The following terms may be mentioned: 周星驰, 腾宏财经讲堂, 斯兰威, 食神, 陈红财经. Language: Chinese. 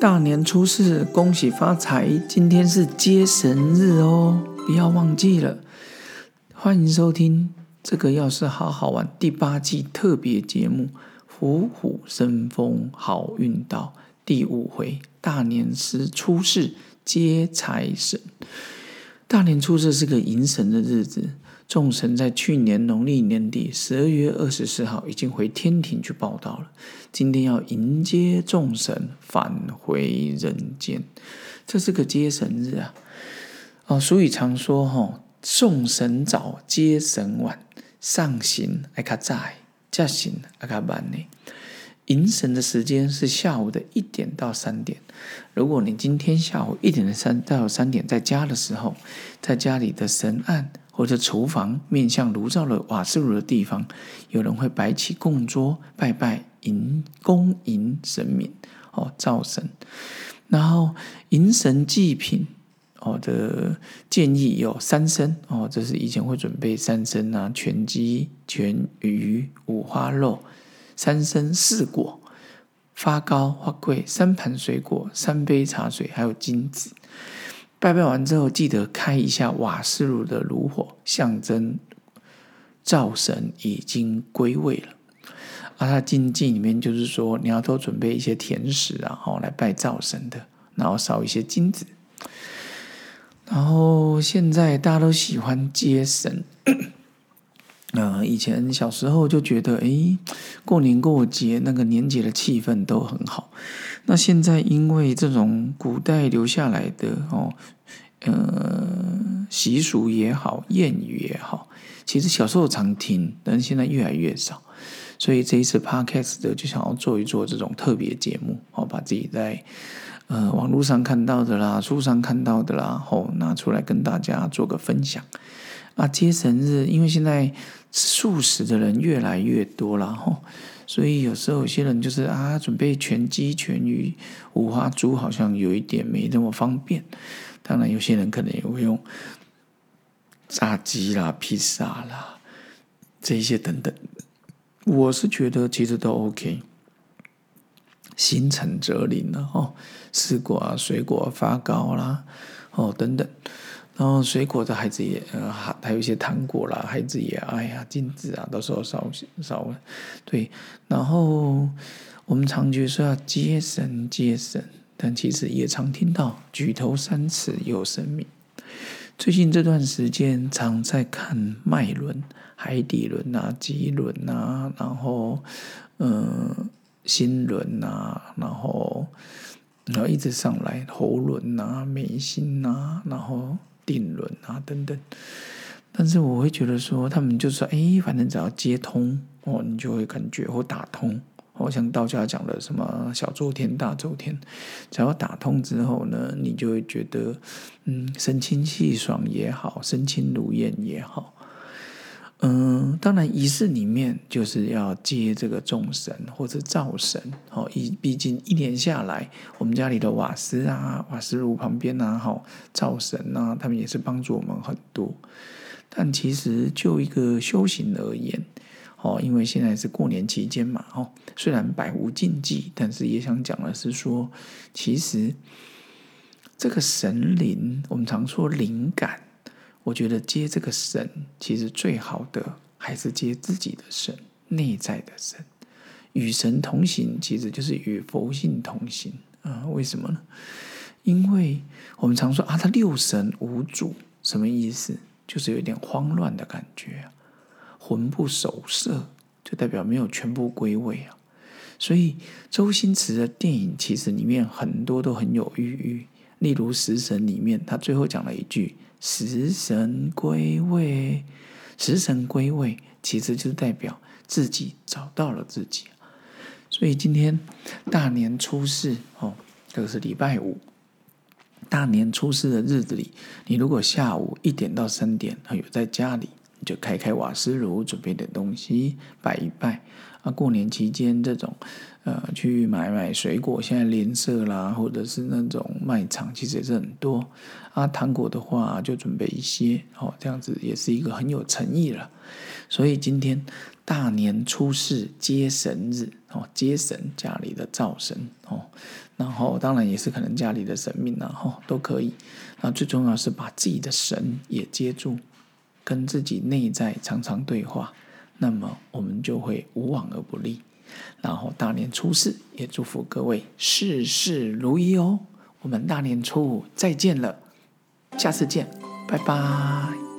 大年初四，恭喜发财！今天是接神日哦，不要忘记了。欢迎收听这个要是好好玩第8季特别节目《虎虎生风好运到》第5回，大年初四接财神。大年初四是个迎神的日子，众神在去年农历年底12月24号已经回天庭去报道了，今天要迎接众神返回人间，这是个接神日啊。俗语常说送神早接神晚，上行要较早，下行要较慢呢。迎神的时间是下午的1点到3点，如果你今天下午1点到3点在家的时候，在家里的神案或者厨房面向炉灶的瓦斯炉的地方，有人会摆起供桌拜拜恭迎神明灶神。然后迎神祭品的建议有3牲，这是以前会准备3牲啊，全鸡、全鱼、五花肉，3牲4果，发糕、花粿、3盘水果、3杯茶水，还有金子。拜拜完之后，记得开一下瓦斯炉的炉火，象征灶神已经归位了。它禁忌里面就是说，你要多准备一些甜食来拜灶神的，然后烧一些金子。然后现在大家都喜欢接神。以前小时候就觉得过年过节那个年节的气氛都很好，那现在因为这种古代留下来的习俗也好，谚语也好，其实小时候常听，但现在越来越少，所以这一次 podcast 就想要做一做这种特别节目，把自己在网络上看到的啦，书上看到的啦，拿出来跟大家做个分享。接神日，因为现在素食的人越来越多啦，所以有时候有些人就是准备全鸡、全鱼、五花猪，好像有一点没那么方便。当然，有些人可能也会用炸鸡啦、披萨啦这一些等等。我是觉得其实都 OK。心诚则灵了4果啊、水果、发糕啦等等。然后水果的孩子也还有一些糖果啦，孩子也金子啊，到时候烧了。对，然后我们常觉得说要接神，但其实也常听到举头三尺有神明。最近这段时间常在看脉轮、海底轮啊、脊轮啊，然后心轮啊，然后一直上来喉轮啊、眉心啊，然后定轮啊等等。但是我会觉得说，他们就说反正只要接通你就会感觉或打通，像道家讲的什么小周天、大周天，只要打通之后呢，你就会觉得神清气爽也好，身轻如燕也好。当然仪式里面就是要接这个众神或者灶神，毕竟一年下来，我们家里的瓦斯啊、瓦斯炉旁边啊、灶神啊，他们也是帮助我们很多。但其实就一个修行而言，因为现在是过年期间嘛，虽然百无禁忌，但是也想讲的是说，其实这个神灵，我们常说灵感，我觉得接这个神，其实最好的还是接自己的神，内在的神。与神同行，其实就是与佛性同行啊。为什么呢？因为我们常说他六神无主，什么意思？就是有点慌乱的感觉，魂不守舍，就代表没有全部归位。所以周星驰的电影其实里面很多都很有寓意，例如《食神》里面，他最后讲了一句。食神归位，其实就是代表自己找到了自己。所以今天大年初四这个是礼拜5，大年初四的日子里，你如果下午1点到3点有在家里，你就开瓦斯炉，准备点东西拜一拜。过年期间这种去买水果，现在联社啦，或者是那种卖场，其实也是很多。糖果的话就准备一些，这样子也是一个很有诚意了。所以今天大年初四接神日，接神家里的灶神然后当然也是可能家里的神明都可以。那最重要是把自己的神也接住，跟自己内在常常对话，那么我们就会无往而不利。然后大年初四也祝福各位事事如意哦。我们大年初五再见了，下次见，拜拜。